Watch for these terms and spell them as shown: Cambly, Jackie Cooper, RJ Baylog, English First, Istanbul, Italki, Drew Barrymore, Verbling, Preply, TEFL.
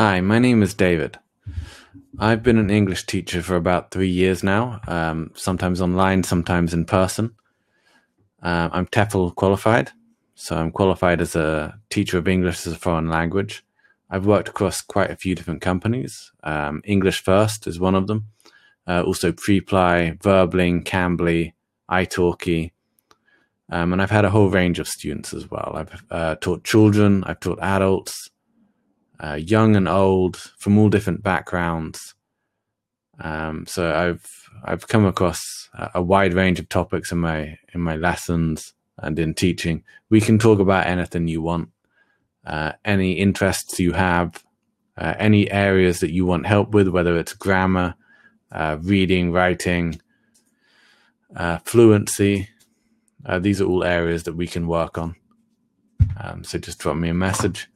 Hi, my name is David. I've been an English teacher for about 3 years now, sometimes online, sometimes in person. I'm TEFL qualified, so I'm qualified as a teacher of English as a foreign language. I've worked across quite a few different companies. English First is one of them. Also Preply, Verbling, Cambly, Italki. And I've had a whole range of students as well. I've taught children, I've taught adults, young and old, from all different backgrounds. So I've come across a wide range of topics in my lessons and in teaching. We can talk about anything you want, any interests you have, any areas that you want help with, whether it's grammar, reading, writing, fluency. These are all areas that we can work on. So just drop me a message.